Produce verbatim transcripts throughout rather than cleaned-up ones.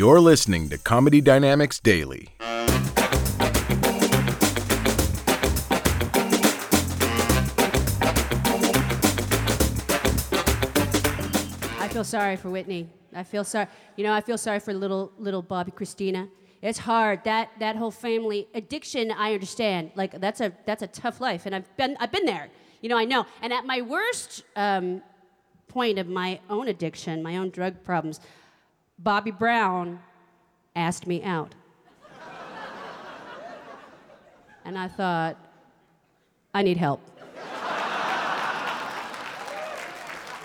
You're listening to Comedy Dynamics Daily. I feel sorry for Whitney. I feel sorry. You know, I feel sorry for little little Bobby Christina. It's hard. That that whole family addiction, I understand. Like that's a that's a tough life, and I've been I've been there. You know, I know. And at my worst um, point of my own addiction, my own drug problems, Bobby Brown asked me out. And I thought, I need help.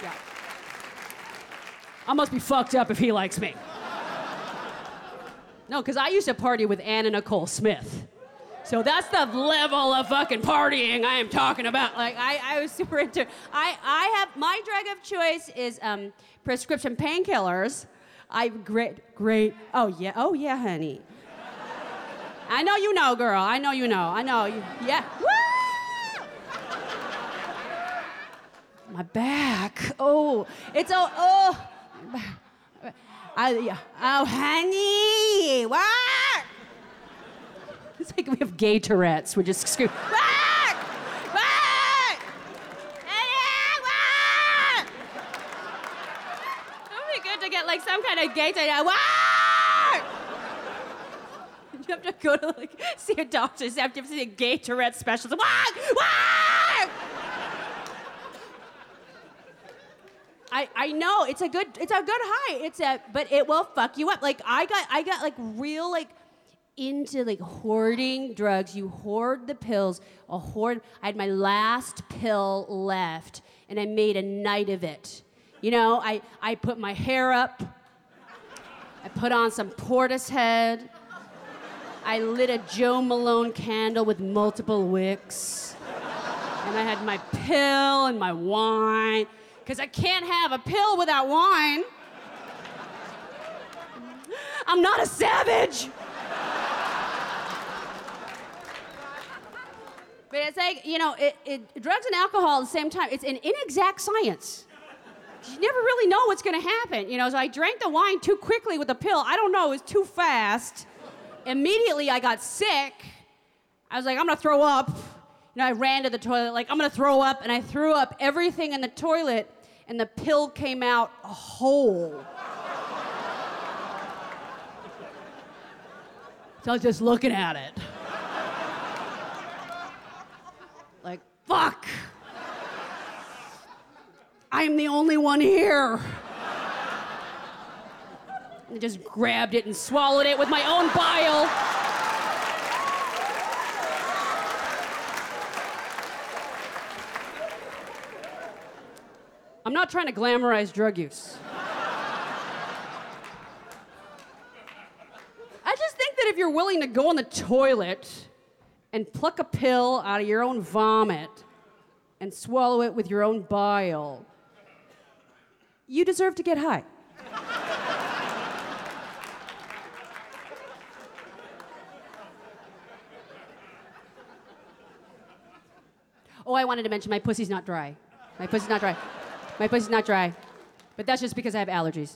Yeah. I must be fucked up if he likes me. No, because I used to party with Anna Nicole Smith. So that's the level of fucking partying I am talking about. Like, I, I was super into it. I, I have, my drug of choice is um, prescription painkillers. I, great, great, oh yeah, oh yeah, honey. I know you know, girl, I know you know, I know, you, yeah. Woo! My back, oh, it's, oh, oh. I, yeah. Oh, honey, what? It's like we have gay Tourette's. We're just screaming. Work! Work! Work! It would be good to get like some kind of gay Tourette. Work! You have to go to like see a doctor. You have to see a gay Tourette specialist. Work! Work! I, I know it's a good it's a good high. It's a but it will fuck you up. Like I got I got like real like. into like hoarding drugs. You hoard the pills. A hoard. I had my last pill left, and I made a night of it. You know, I, I put my hair up. I put on some Portishead. I lit a Joe Malone candle with multiple wicks. And I had my pill and my wine, because I can't have a pill without wine. I'm not a savage. But it's like, you know, it, it, drugs and alcohol at the same time, it's an inexact science. You never really know what's going to happen. You know, so I drank the wine too quickly with the pill. I don't know, it was too fast. Immediately, I got sick. I was like, I'm going to throw up. You know, I ran to the toilet, like, I'm going to throw up. And I threw up everything in the toilet, and the pill came out whole. So I was just looking at it. Fuck! I am the only one here. I just grabbed it and swallowed it with my own bile. I'm not trying to glamorize drug use. I just think that if you're willing to go on the toilet and pluck a pill out of your own vomit and swallow it with your own bile, you deserve to get high. Oh, I wanted to mention my pussy's not dry. My pussy's not dry. My pussy's not dry. But that's just because I have allergies.